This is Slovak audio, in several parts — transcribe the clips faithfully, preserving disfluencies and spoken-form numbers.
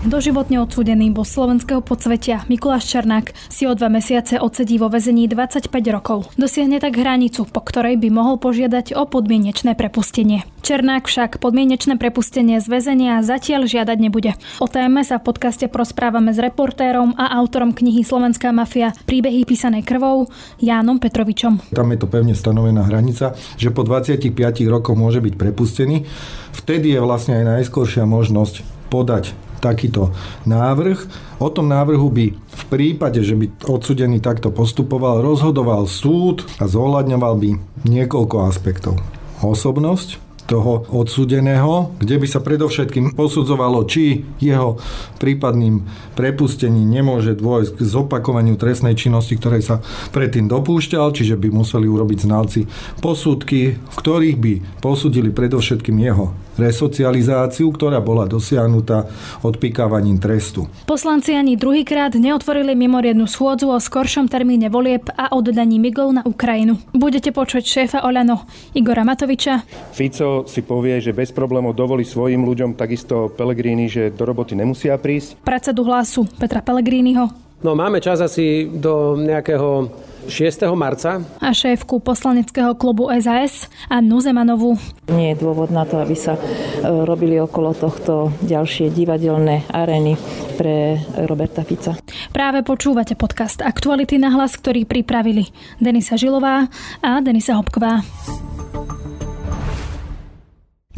Doživotne odsúdený bol slovenského podsvetia Mikuláš Černák si o dva mesiace odsedí vo väzení dvadsaťpäť rokov. Dosiahne tak hranicu, po ktorej by mohol požiadať o podmienečné prepustenie. Černák však podmienečné prepustenie z väzenia zatiaľ žiadať nebude. O téme sa v podcaste prosprávame s reportérom a autorom knihy Slovenská mafia príbehy písané krvou Jánom Petrovičom. Tam je to pevne stanovená hranica, že po dvadsaťpäť rokov môže byť prepustený. Vtedy je vlastne aj najskoršia možnosť podať takýto návrh. O tom návrhu by v prípade, že by odsudený takto postupoval, rozhodoval súd a zohľadňoval by niekoľko aspektov. Osobnosť toho odsudeného, kde by sa predovšetkým posudzovalo, či jeho prípadným prepustením nemôže dôjsť k zopakovaniu trestnej činnosti, ktorej sa predtým dopúšťal, čiže by museli urobiť znalci posudky, v ktorých by posúdili predovšetkým jeho resocializáciu, ktorá bola dosiahnutá odpikávaním trestu. Poslanci ani druhýkrát neotvorili mimoriadnu schôdzu o skoršom termíne volieb a oddaní migov na Ukrajinu. Budete počuť šéfa Oľano Igora Matoviča. Fico si povie, že bez problémov dovolí svojim ľuďom, takisto Pellegrini, že do roboty nemusia prísť. Predsedu Hlasu Petra Pellegriniho. No máme čas asi do nejakého šiesteho marca. A šéfku poslaneckého klubu es a es Annu Zemanovú. Nie je dôvod na to, aby sa robili okolo tohto ďalšie divadelné arény pre Roberta Fica. Práve počúvate podcast Aktuality na hlas, ktorý pripravili Denisa Žilová a Denisa Hopková.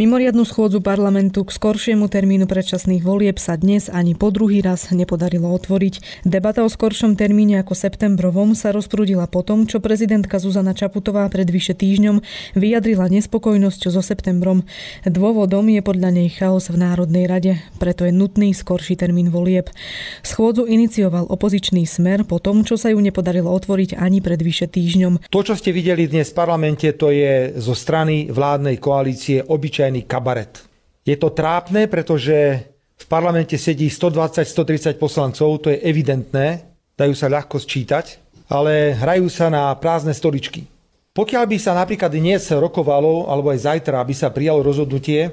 Mimoriadnu schôdzu parlamentu k skoršiemu termínu predčasných volieb sa dnes ani po druhý raz nepodarilo otvoriť. Debata o skoršom termíne ako septembrovom sa rozprúdila po tom, čo prezidentka Zuzana Čaputová pred vyše týždňom vyjadrila nespokojnosť so septembrom. Dôvodom je podľa nej chaos v Národnej rade, preto je nutný skorší termín volieb. Schôdzu inicioval opozičný Smer po tom, čo sa ju nepodarilo otvoriť ani pred vyše týždňom. To, čo ste videli dnes v parlamente, to je zo strany vládnej koalície obyčajný kabaret. Je to trápne, pretože v parlamente sedí stodvadsať až stotridsať poslancov, to je evidentné, dajú sa ľahko sčítať, ale hrajú sa na prázdne stoličky. Pokiaľ by sa napríklad dnes rokovalo, alebo aj zajtra, aby sa prijalo rozhodnutie,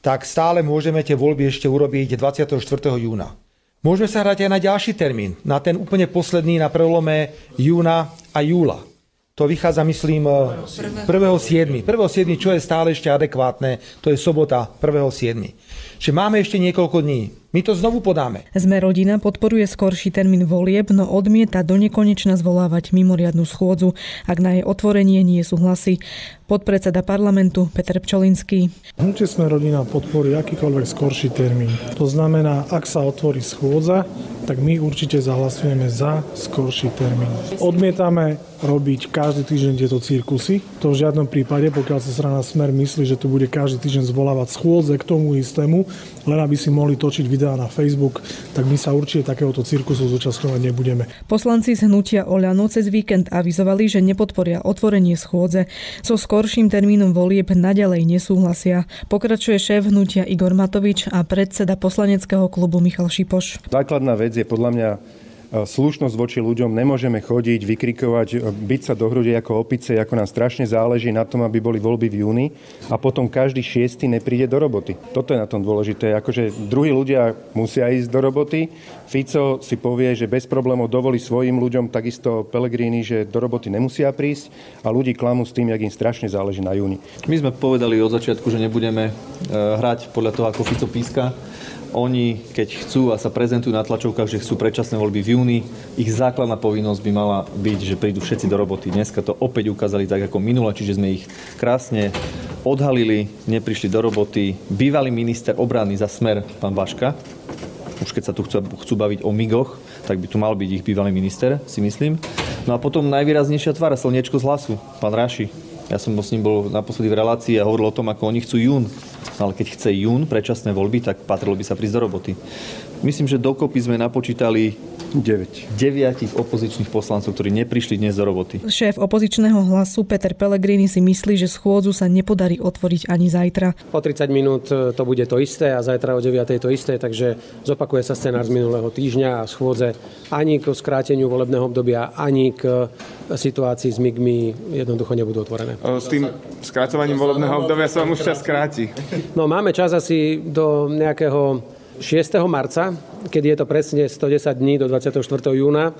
tak stále môžeme tie voľby ešte urobiť dvadsiateho štvrtého júna. Môžeme sa hrať aj na ďalší termín, na ten úplne posledný, na prelome júna a júla. To vychádza, myslím, prvého siedmeho prvého siedmeho čo je stále ešte adekvátne, to je sobota prvého siedmeho Čiže máme ešte niekoľko dní. My to znovu podáme. Sme rodina podporuje skorší termín volieb, no odmieta donekonečna zvolávať mimoriadnu schôdzu, ak na jej otvorenie nie sú hlasy. Podpredseda parlamentu Peter Pčolinský. Hnutie Sme rodina podporí akýkoľvek skorší termín. To znamená, ak sa otvorí schôdza, tak my určite zahlasujeme za skorší termín. Odmietame robiť každý týždeň tieto cirkusy. To v žiadnom prípade, pokiaľ sa strana Smer myslí, že tu bude každý týždeň zvolávať schôdze k tomu istému, len aby si mohli točiť videá na Facebook, tak my sa určite takéhoto cirkusu zúčastňovať nebudeme. Poslanci z hnutia Oľano cez víkend avizovali, že nepodporia otvorenie schôdze. So skorším termínom volieb naďalej nesúhlasia. Pokračuje šéf hnutia Igor Matovič a predseda poslaneckého klubu Michal Šipoš. Základná vec je podľa mňa slušnosť voči ľuďom. Nemôžeme chodiť, vykrikovať, biť sa do hrudi ako opice, ako nám strašne záleží na tom, aby boli voľby v júni a potom každý šiestý nepríde do roboty. Toto je na tom dôležité. Akože druhí ľudia musia ísť do roboty. Fico si povie, že bez problémov dovolí svojim ľuďom, takisto Pellegrini, že do roboty nemusia prísť a ľudí klamú s tým, jak im strašne záleží na júni. My sme povedali od začiatku, že nebudeme hrať podľa toho, ako Fico píska. Oni, keď chcú a sa prezentujú na tlačovkách, že chcú predčasné voľby v júni, ich základná povinnosť by mala byť, že prídu všetci do roboty. Dneska to opäť ukázali tak ako minule, čiže sme ich krásne odhalili, neprišli do roboty. Bývalý minister obrany za Smer, pán Baška, už keď sa tu chcú, chcú baviť o migoch, tak by tu mal byť ich bývalý minister, si myslím. No a potom najvýraznejšia tvár, slniečko z Hlasu, pán Raši. Ja som s ním bol naposledy v relácii a hovoril o tom, ako oni chcú jún. Ale keď chce jún predčasné voľby, tak patrilo by sa prísť do roboty. Myslím, že dokopy sme napočítali deväť deviatich opozičných poslancov, ktorí neprišli dnes do roboty. Šéf opozičného Hlasu Peter Pellegrini si myslí, že schôdzu sa nepodarí otvoriť ani zajtra. Po tridsať minút to bude to isté a zajtra o deviatej to isté, takže zopakuje sa scenár z minulého týždňa a v schôdze ani k skráteniu volebného obdobia, ani k situácii s MIGmi jednoducho nebudú otvorené. S tým skrácovaním volebného obdobia sa vám už čas skráti. No máme čas asi do nejakého šiesteho marca, keď je to presne stodesať dní do dvadsiateho štvrtého júna.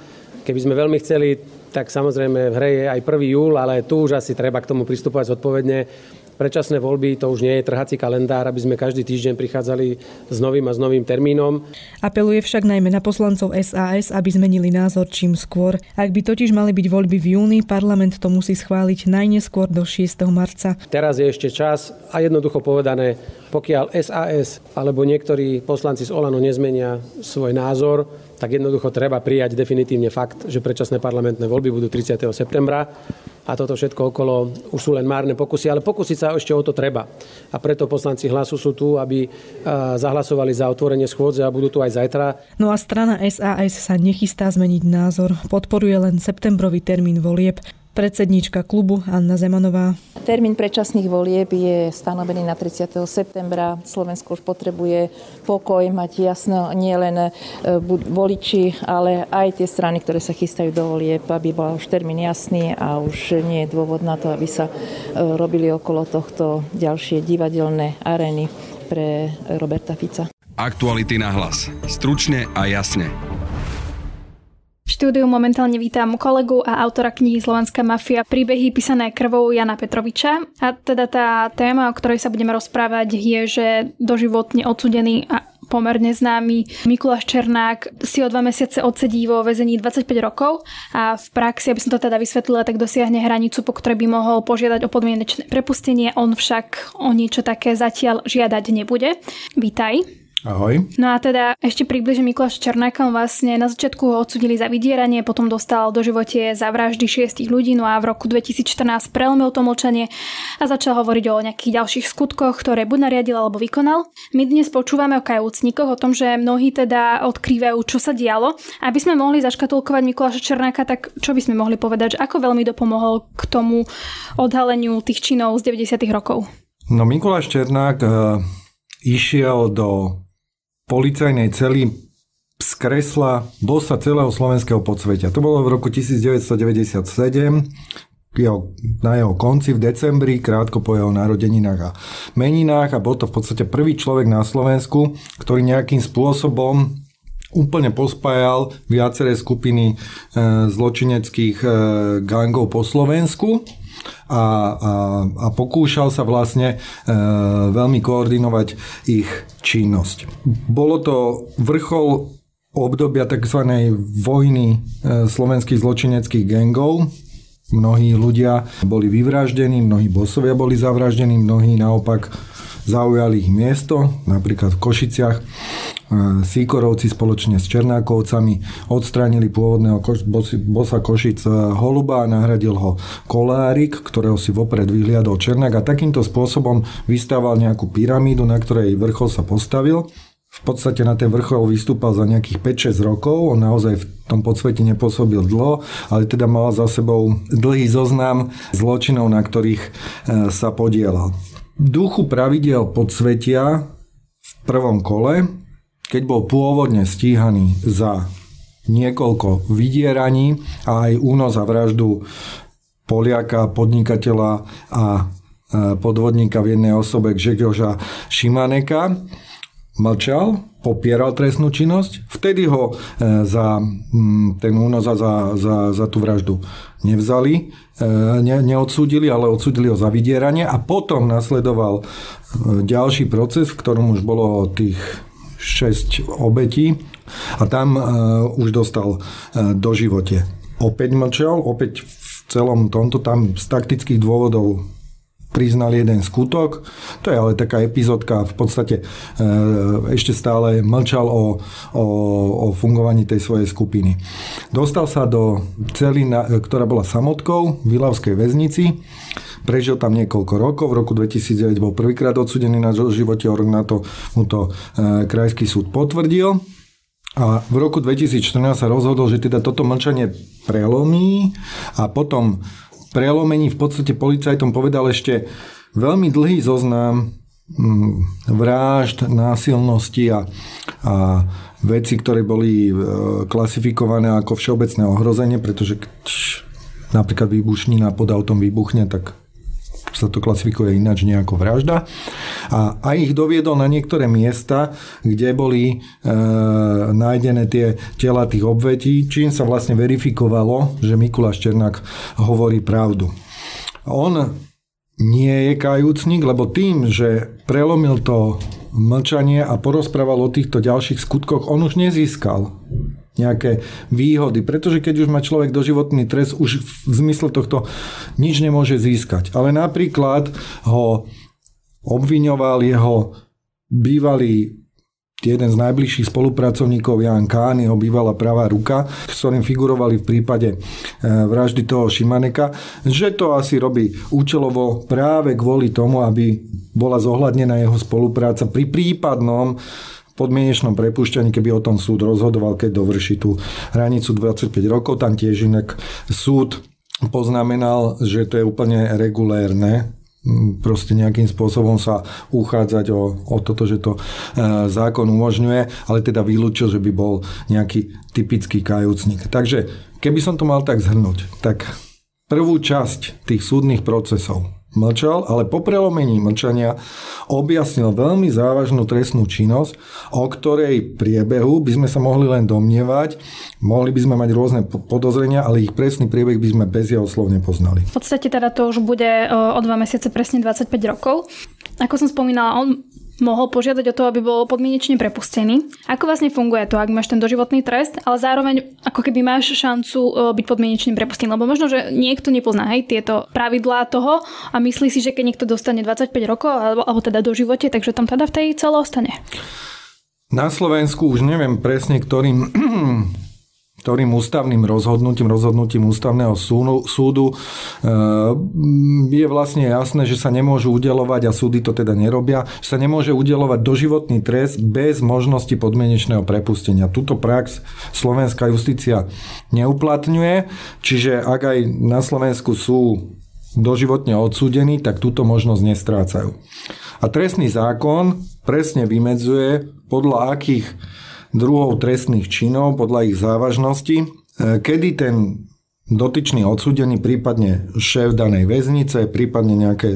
Keby sme veľmi chceli, tak samozrejme v hre je aj prvý júl, ale tu už asi treba k tomu pristupovať zodpovedne. Predčasné voľby, to už nie je trhací kalendár, aby sme každý týždeň prichádzali s novým a s novým termínom. Apeluje však najmä na poslancov es a es, aby zmenili názor čím skôr. Ak by totiž mali byť voľby v júni, parlament to musí schváliť najneskôr do šiesteho marca. Teraz je ešte čas a jednoducho povedané, pokiaľ es a es alebo niektorí poslanci z Olano nezmenia svoj názor, tak jednoducho treba prijať definitívne fakt, že predčasné parlamentné voľby budú tridsiateho septembra. A toto všetko okolo už sú len márne pokusy, ale pokúsiť sa ešte o to treba. A preto poslanci Hlasu sú tu, aby zahlasovali za otvorenie schôdze a budú tu aj zajtra. No a strana es a es sa nechystá zmeniť názor. Podporuje len septembrový termín volieb. Predsedníčka klubu Anna Zemanová. Termín predčasných volieb je stanovený na tridsiateho septembra. Slovensko už potrebuje pokoj, mať jasno nielen voliči, ale aj tie strany, ktoré sa chystajú do volieb, aby bol už termín jasný a už nie je dôvod na to, aby sa robili okolo tohto ďalšie divadelné arény pre Roberta Fica. Aktuality na hlas. Stručne a jasne. V štúdiu momentálne vítam kolegu a autora knihy Slovenská mafia príbehy písané krvou Jána Petroviča. A teda tá téma, o ktorej sa budeme rozprávať, je, že doživotne odsudený a pomerne známy Mikuláš Černák si o dva mesiace odsedí vo väzení dvadsaťpäť rokov a v praxi, aby som to teda vysvetlila, tak dosiahne hranicu, po ktorej by mohol požiadať o podmienečné prepustenie. On však o niečo také zatiaľ žiadať nebude. Vítaj. Ahoj. No a teda ešte približím Mikuláša Černáka. Vlastne na začiatku ho odsudili za vydieranie, potom dostal do živote za vraždy šiestich ľudí, no a v roku dvetisícštrnásť prelomil to mlčanie a začal hovoriť o nejakých ďalších skutkoch, ktoré buď nariadil alebo vykonal. My dnes počúvame o kajúcnikoch, o tom, že mnohí teda odkrývajú, čo sa dialo. Aby sme mohli zaškatulkovať Mikuláša Černáka, tak čo by sme mohli povedať, že ako veľmi dopomohol k tomu odhaleniu tých činov z deväťdesiatych rokov? No Mikuláš Černák e, išiel do policajnej cely z kresla dosa celého slovenského podsvetia. To bolo v roku devätnásťstodeväťdesiatsedem, jeho, na jeho konci v decembri, krátko po jeho narodeninách a meninách, a bol to v podstate prvý človek na Slovensku, ktorý nejakým spôsobom úplne pospájal viaceré skupiny e, zločineckých e, gangov po Slovensku a, a, a pokúšal sa vlastne e, veľmi koordinovať ich činnosť. Bolo to vrchol obdobia tzv. Vojny e, slovenských zločineckých gangov. Mnohí ľudia boli vyvraždení, mnohí bosovia boli zavraždení, mnohí naopak zaujali ich miesto, napríklad v Košiciach. Síkorovci spoločne s Černákovcami odstránili pôvodného bosa Košic Holuba a nahradil ho Kolárik, ktorého si vopred vyhliadol Černák, a takýmto spôsobom vystával nejakú pyramídu, na ktorej vrchol sa postavil. V podstate na ten vrchol vystúpal za nejakých päť až šesť rokov, on naozaj v tom podsvete nepôsobil dlho, ale teda mal za sebou dlhý zoznam zločinov, na ktorých sa podielal. Duchu pravidiel podsvetia v prvom kole, keď bol pôvodne stíhaný za niekoľko vydieraní a aj únos a vraždu Poliaka, podnikateľa a podvodníka v jednej osobe Žehora Šimaneka, mlčal, popieral trestnú činnosť. Vtedy ho za ten únos a za, za, za tú vraždu nevzali, ne, neodsúdili, ale odsúdili ho za vydieranie, a potom nasledoval ďalší proces, v ktorom už bolo tých šesť obetí, a tam uh, už dostal uh, doživote. Opäť mlčal, opäť v celom tomto tam z taktických dôvodov priznal jeden skutok. To je ale taká epizódka, v podstate uh, ešte stále mlčal o, o, o fungovaní tej svojej skupiny. Dostal sa do cely, ktorá bola samotkou v Ilavskej väznici. Prežil tam niekoľko rokov. V roku dvetisícdeväť bol prvýkrát odsúdený na živote, o rok na to mu to e, krajský súd potvrdil. A v roku dvetisícštrnásť sa rozhodol, že teda toto mlčanie prelomí a potom prelomení v podstate policajtom povedal ešte veľmi dlhý zoznam vražd, násilnosti a, a veci, ktoré boli klasifikované ako všeobecné ohrozenie, pretože keď napríklad výbušnina pod autom vybuchne, tak sa to klasifikuje ináč nejako vražda. A, a ich doviedol na niektoré miesta, kde boli e, nájdené tie tela tých obvetí, čím sa vlastne verifikovalo, že Mikuláš Černák hovorí pravdu. On nie je kajúcnik, lebo tým, že prelomil to mlčanie a porozprával o týchto ďalších skutkoch, on už nezískal nejaké výhody, pretože keď už má človek doživotný trest, už v zmysle tohto nič nemôže získať. Ale napríklad ho obviňoval jeho bývalý, jeden z najbližších spolupracovníkov, Ján Kahn, jeho bývalá pravá ruka, s ktorým figurovali v prípade vraždy toho Šimaneka, že to asi robí účelovo práve kvôli tomu, aby bola zohľadnená jeho spolupráca pri prípadnom podmienečnom prepušťaní, keby o tom súd rozhodoval, keď dovrší tú hranicu dvadsaťpäť rokov. Tam tiež inak súd poznamenal, že to je úplne regulérne, proste nejakým spôsobom sa uchádzať o, o toto, že to e, zákon umožňuje, ale teda vylúčil, že by bol nejaký typický kajúcnik. Takže keby som to mal tak zhrnúť, tak prvú časť tých súdnych procesov mlčal, ale po prelomení mlčania objasnil veľmi závažnú trestnú činnosť, o ktorej priebehu by sme sa mohli len domnievať, mohli by sme mať rôzne podozrenia, ale ich presný priebeh by sme bez jeho slov nepoznali. V podstate teda to už bude o dva mesiace presne dvadsaťpäť rokov. Ako som spomínala, on mohol požiadať o to, aby bol podmienečne prepustený. Ako vlastne funguje to, ak máš ten doživotný trest, ale zároveň ako keby máš šancu byť podmienečne prepustený? Lebo možno, že niekto nepozná hej, tieto pravidlá toho a myslí si, že keď niekto dostane dvadsaťpäť rokov alebo, alebo teda doživote, takže tam teda v tej celo ostane. Na Slovensku už neviem presne, ktorým... ktorým ústavným rozhodnutím, rozhodnutím ústavného súdu je vlastne jasné, že sa nemôžu udeľovať, a súdy to teda nerobia, že sa nemôže udeľovať doživotný trest bez možnosti podmienečného prepustenia. Túto prax slovenská justícia neuplatňuje, čiže ak aj na Slovensku sú doživotne odsúdení, tak túto možnosť nestrácajú. A trestný zákon presne vymedzuje, podľa akých druhov trestných činov, podľa ich závažnosti, kedy ten dotyčný odsúdený, prípadne šéf danej väznice, prípadne nejaké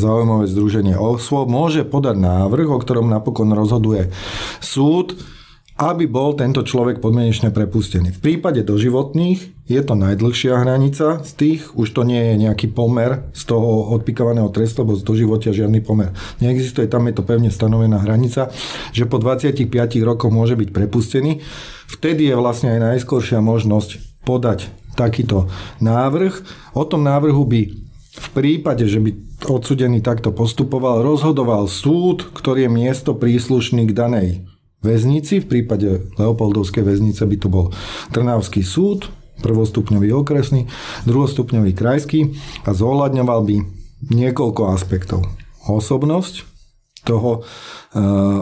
záujmové združenie osôb, môže podať návrh, o ktorom napokon rozhoduje súd, aby bol tento človek podmienečne prepustený. V prípade doživotných je to najdlhšia hranica z tých, už to nie je nejaký pomer z toho odpikovaného trestu, lebo z doživotia žiadny pomer neexistuje, tam je to pevne stanovená hranica, že po dvadsaťpäť rokoch môže byť prepustený. Vtedy je vlastne aj najskoršia možnosť podať takýto návrh. O tom návrhu by v prípade, že by odsúdený takto postupoval, rozhodoval súd, ktorý je miesto príslušný k danej väznici. V prípade Leopoldovskej väznice by to bol Trnavský súd, prvostupňový okresný, druhostupňový krajský, a zohľadňoval by niekoľko aspektov. Osobnosť toho e,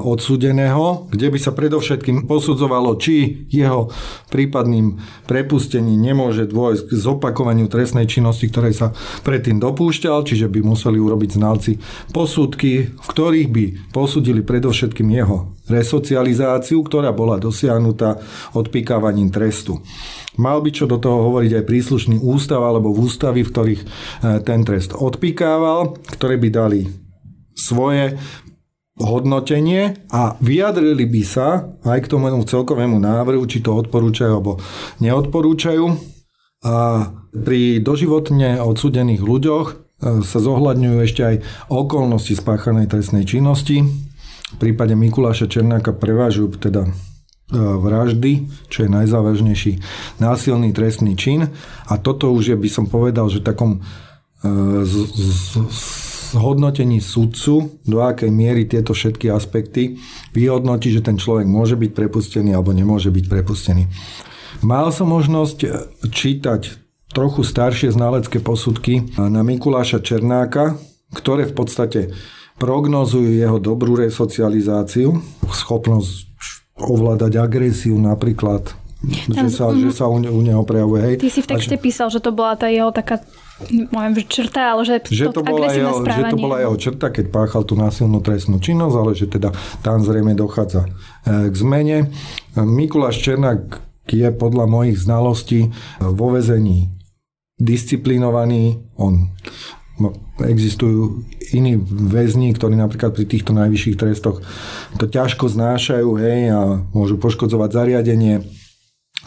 odsúdeného, kde by sa predovšetkým posudzovalo, či jeho prípadným prepustením nemôže dôjsť k zopakovaniu trestnej činnosti, ktorej sa predtým dopúšťal, čiže by museli urobiť znalci posudky, v ktorých by posudili predovšetkým jeho resocializáciu, ktorá bola dosiahnutá odpikávaním trestu. Mal by čo do toho hovoriť aj príslušný ústav alebo v ústavy, v ktorých ten trest odpikával, ktoré by dali svoje hodnotenie a vyjadrili by sa aj k tomu celkovému návrhu, či to odporúčajú alebo neodporúčajú. A pri doživotne odsúdených ľuďoch sa zohľadňujú ešte aj okolnosti spáchanej trestnej činnosti. V prípade Mikuláša Černáka prevažujú teda vraždy, čo je najzávažnejší násilný trestný čin. A toto už je, by som povedal, že takom z, z, zhodnotení sudcu, do akej miery tieto všetky aspekty vyhodnotí, že ten človek môže byť prepustený alebo nemôže byť prepustený. Mal som možnosť čítať trochu staršie znalecké posudky na Mikuláša Černáka, ktoré v podstate prognozujú jeho dobrú resocializáciu, schopnosť ovládať agresiu napríklad, že sa, že sa u neho prejavuje. Hej. Ty si v texte že... písal, že to bola tá jeho taká črta, ale že, že to, to agresívne jeho, správanie. Že to bola jeho črta, keď páchal tú násilnú trestnú činnosť, ale že teda tam zrejme dochádza k zmene. Mikuláš Černák je podľa mojich znalostí vo väzení disciplinovaný. On existujú iní väzni, ktorí napríklad pri týchto najvyšších trestoch to ťažko znášajú, hej, a môžu poškodzovať zariadenie,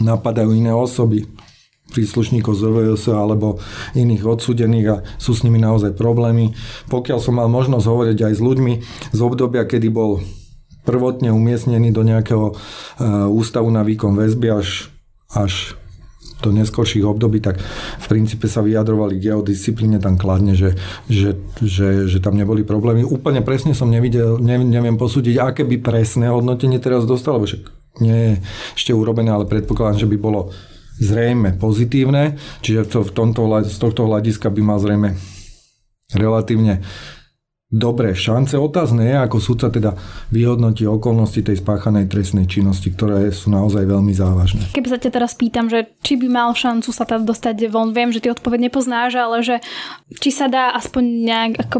napadajú iné osoby, príslušníkov zet vé es alebo iných odsúdených a sú s nimi naozaj problémy. Pokiaľ som mal možnosť hovoriť aj s ľuďmi z obdobia, kedy bol prvotne umiestnený do nejakého ústavu na výkon väzby až, až do neskorších období, tak v princípe sa vyjadrovali k jeho disciplíne tam kladne, že, že, že, že tam neboli problémy. Úplne presne som nevidel, ne, neviem posúdiť, aké by presné hodnotenie teraz dostalo, lebo však nie je ešte urobené, ale predpokladám, že by bolo zrejme pozitívne, čiže to v tomto, z tohto hľadiska by mal zrejme relatívne dobré šance. Otázne je, ako súdca teda vyhodnotí okolnosti tej spáchanej trestnej činnosti, ktoré sú naozaj veľmi závažné. Keby sa ťa teraz pýtam, že či by mal šancu sa tam dostať von, viem, že ty odpoveď nepoznáš, ale že či sa dá aspoň nejak ako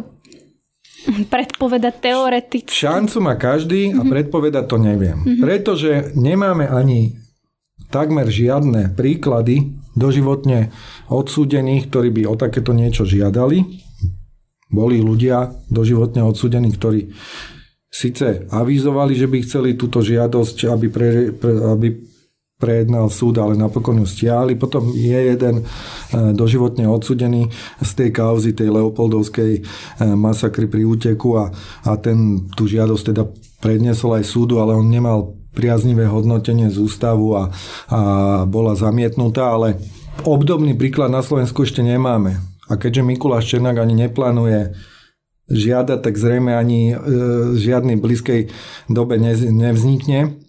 predpovedať teoreticky. Šancu má každý a predpovedať to neviem. Mm-hmm. Pretože nemáme ani takmer žiadne príklady doživotne odsúdených, ktorí by o takéto niečo žiadali. Boli ľudia doživotne odsúdení, ktorí síce avizovali, že by chceli túto žiadosť, aby, pre, pre, aby prejednal súd, ale napokon ju stiahli. Potom je jeden doživotne odsúdený z tej kauzy, tej Leopoldovskej masakry pri úteku a, a ten tú žiadosť teda predniesol aj súdu, ale on nemal priaznivé hodnotenie z ústavu a, a bola zamietnutá, ale obdobný príklad na Slovensku ešte nemáme. A keďže Mikuláš Černák ani neplánuje žiadať, tak zrejme ani e, žiadnej blízkej dobe ne, nevznikne.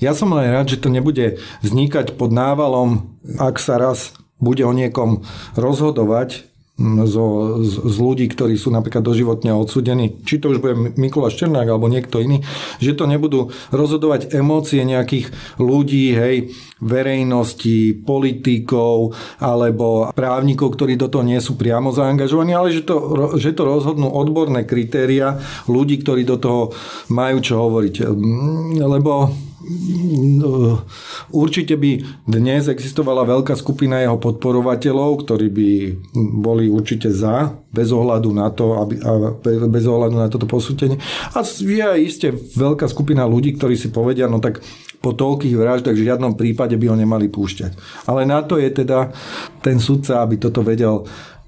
Ja som len rád, že to nebude vznikať pod návalom, ak sa raz bude o niekom rozhodovať zo, z, z ľudí, ktorí sú napríklad doživotne odsúdení, či to už bude Mikuláš Černák alebo niekto iný, že to nebudú rozhodovať emócie nejakých ľudí, hej, verejnosti, politikov alebo právnikov, ktorí do toho nie sú priamo zaangažovaní, ale že to, že to rozhodnú odborné kritéria ľudí, ktorí do toho majú čo hovoriť. Lebo určite by dnes existovala veľká skupina jeho podporovateľov, ktorí by boli určite za, bez ohľadu na to, aby, a bez ohľadu na toto posúdenie. A je iste veľká skupina ľudí, ktorí si povedia, no tak po toľkých vraždách v žiadnom prípade by ho nemali púšťať. Ale na to je teda ten sudca, aby toto vedel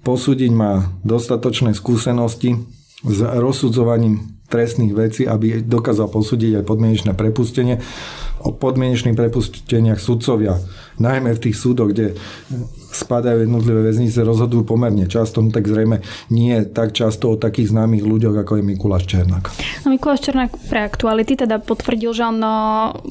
posúdiť, má dostatočné skúsenosti s rozsudzovaním trestných vecí, aby dokázal posúdiť aj podmienečné prepustenie. O podmienečných prepusteniach sudcovia, najmä v tých súdoch, kde spadajú jednotlivé väznice, rozhodujú pomerne často, no tak zrejme nie tak často o takých známych ľuďoch, ako je Mikuláš Černák. No, Mikuláš Černák pre Aktuality teda potvrdil, že on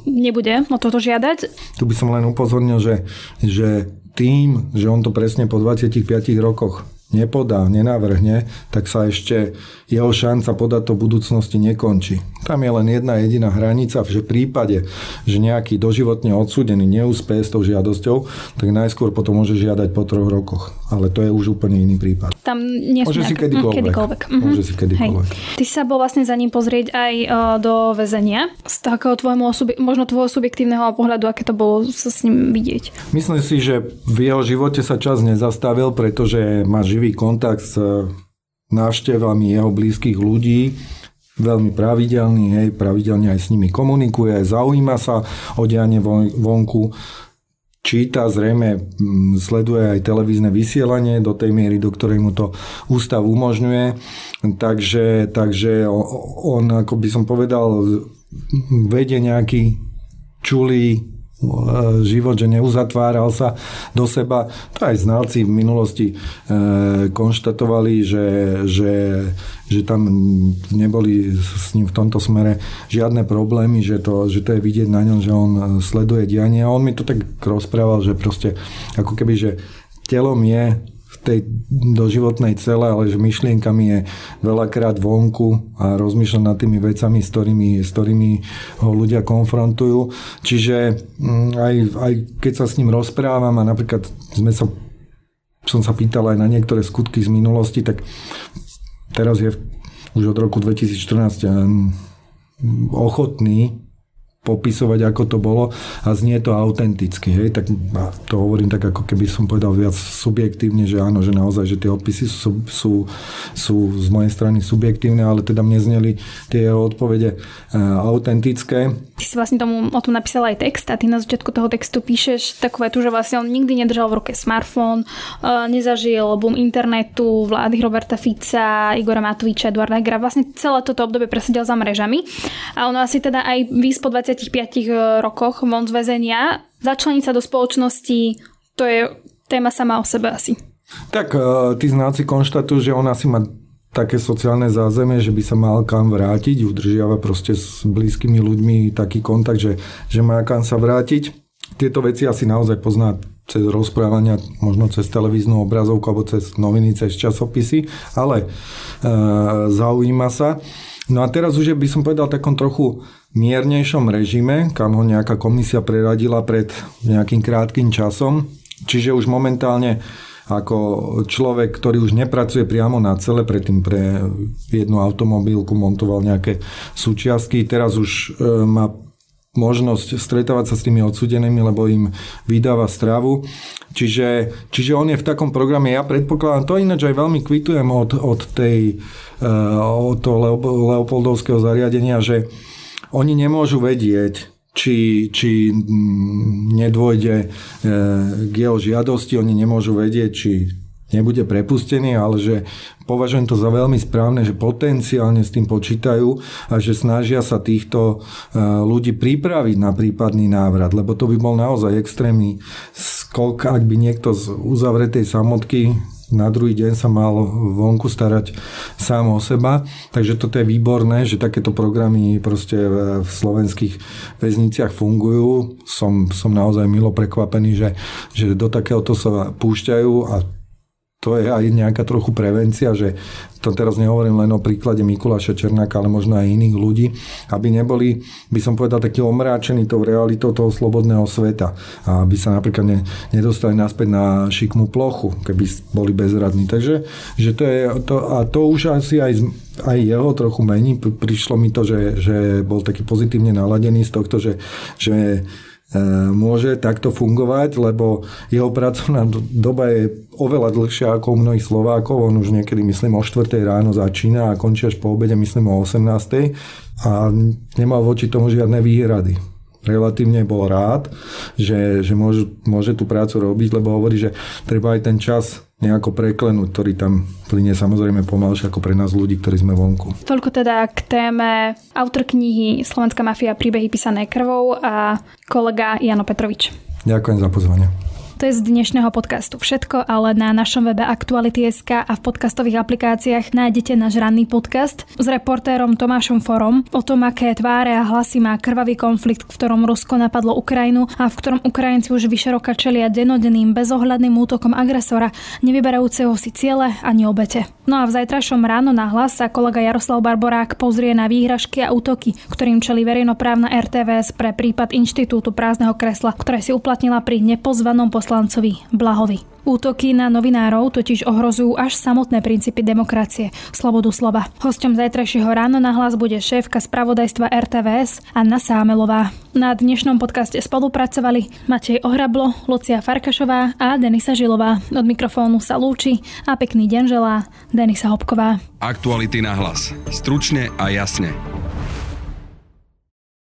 nebude o toto žiadať. Tu by som len upozornil, že, že tým, že on to presne po dvadsiatich piatich rokoch nepodá, nenavrhne, tak sa ešte jeho šanca podať to v budúcnosti nekončí. Tam je len jedna jediná hranica, že v prípade, že nejaký doživotne odsúdený neúspeje s tou žiadosťou, tak najskôr potom môže žiadať po troch rokoch. Ale to je už úplne iný prípad. Tam môže si kedykoľvek. kedykoľvek. Mm-hmm. Môže si kedykoľvek. Hej. Ty sa bol vlastne za ním pozrieť aj do väzenia. Z takého tvojho, možno tvojho subjektívneho pohľadu, aké to bolo sa s ním vidieť. Myslím si, že v jeho živote sa čas nezastavil, pretože má živ- kontakt s návštevami jeho blízkych ľudí, veľmi pravidelný, hej, pravidelne aj s nimi komunikuje, zaujíma sa o dianie vonku, číta, zrejme sleduje aj televízne vysielanie do tej miery, do ktorej mu to ústav umožňuje, takže, takže on, ako by som povedal, vedie nejaký čulý život, že neuzatváral sa do seba. To aj znalci v minulosti e, konštatovali, že, že, že tam neboli s ním v tomto smere žiadne problémy, že to, že to je vidieť na ňom, že on sleduje dianie. A on mi to tak rozprával, že proste ako keby, že telom je v tej doživotnej cele, ale že myšlienkami je veľakrát vonku a rozmýšľa nad tými vecami, s ktorými, s ktorými ho ľudia konfrontujú. Čiže aj, aj keď sa s ním rozprávam a napríklad sme sa, som sa pýtal aj na niektoré skutky z minulosti, tak teraz je už od roku dvetisícštrnásť ochotný popisovať, ako to bolo a znie to autenticky. Hej? Tak to hovorím tak, ako keby som povedal viac subjektívne, že áno, že naozaj, že tie odpisy sú, sú, sú z mojej strany subjektívne, ale teda mne zneli tie odpovede autentické. Ty si vlastne tomu, o tom napísal aj text a ty na začiatku toho textu píšeš takú vetu, že vlastne on nikdy nedržal v ruke smartfón, nezažil boom internetu, vlády Roberta Fica, Igora Matoviča, Eduarda Hegera. Vlastne celé toto obdobie presedel za mrežami a ono asi teda aj výspo dvadsaťpäť rokoch von z väzenia, začleniť sa do spoločnosti, to je téma sama o sebe asi. Tak tí znáci konštatujú, že on asi má také sociálne zázemie, že by sa mal kam vrátiť, udržiava proste s blízkymi ľuďmi taký kontakt, že, že má kam sa vrátiť. Tieto veci asi naozaj pozná cez rozprávania, možno cez televíznu obrazovku alebo cez noviny, cez časopisy, ale e, zaujíma sa. No a teraz už by som povedal takom trochu miernejšom režime, kam ho nejaká komisia preradila pred nejakým krátkym časom. Čiže už momentálne ako človek, ktorý už nepracuje priamo na cele, predtým pre jednu automobilku montoval nejaké súčiastky, teraz už má možnosť stretávať sa s tými odsúdenými, lebo im vydáva stravu. Čiže, čiže on je v takom programe, ja predpokladám, to ináč aj veľmi kvitujem od, od tej od toho Leopoldovského zariadenia, že oni nemôžu vedieť, či, či nedôjde k jeho žiadosti, oni nemôžu vedieť, či nebude prepustený, ale že považujem to za veľmi správne, že potenciálne s tým počítajú a že snažia sa týchto ľudí pripraviť na prípadný návrat, lebo to by bol naozaj extrémny skok, ak by niekto z uzavretej samotky na druhý deň sa mal vonku starať sám o seba. Takže toto je výborné, že takéto programy proste v slovenských väzniciach fungujú. Som, som naozaj milo prekvapený, že, že do takéhoto sa púšťajú a to je aj nejaká trochu prevencia, že to teraz nehovorím len o príklade Mikuláša Černáka, ale možno aj iných ľudí, aby neboli, by som povedal, takí omráčení tou realitou toho slobodného sveta. A aby sa napríklad ne, nedostali naspäť na šikmú plochu, keby boli bezradní. Takže že to je, to, a to už asi aj, aj jeho trochu mení. Prišlo mi to, že, že bol taký pozitívne naladený z tohto, že... že môže takto fungovať, lebo jeho pracovná doba je oveľa dlhšia ako u mnohých Slovákov. On už niekedy, myslím, o štvrtej ráno začína a končí až po obede, myslím, o osemnástej a nemal voči tomu žiadne výhrady. Relatívne bol rád, že, že môže, môže tú prácu robiť, lebo hovorí, že treba aj ten čas nejako preklenúť, ktorý tam plynie samozrejme pomalšie ako pre nás ľudí, ktorí sme vonku. Toľko teda k téme autor knihy Slovenská mafia príbehy písané krvou a kolega Ján Petrovič. Ďakujem za pozvanie. To je z dnešného podcastu všetko, ale na našom webe Aktuality bodka es ká a v podcastových aplikáciách nájdete náš ranný podcast s reportérom Tomášom Forom o tom, aké tváre a hlasy má krvavý konflikt, v ktorom Rusko napadlo Ukrajinu a v ktorom Ukrajinci už vyše roka čelia denodenným bezohľadným útokom agresora, nevyberajúceho si ciele ani obete. No a v zajtrajšom ráno na Hlas sa kolega Jaroslav Barborák pozrie na výhražky a útoky, ktorým čelí verejnoprávna er té vé es pre prípad inštitútu prázdneho kresla, ktoré si uplatnila pri nepozvanom posl- Lancovi Blahovi. Útoky na novinárov totiž ohrozujú až samotné princípy demokracie, slobodu slova. Hosťom zajtrajšieho ráno na Hlas bude šéfka spravodajstva er té vé es Anna Sámelová. Na dnešnom podcaste spolupracovali Matej Ohrablo, Lucia Farkašová a Denisa Žilová. Od mikrofónu sa lúči a pekný deň želá Denisa Hopková. Aktuality na hlas. Stručne a jasne.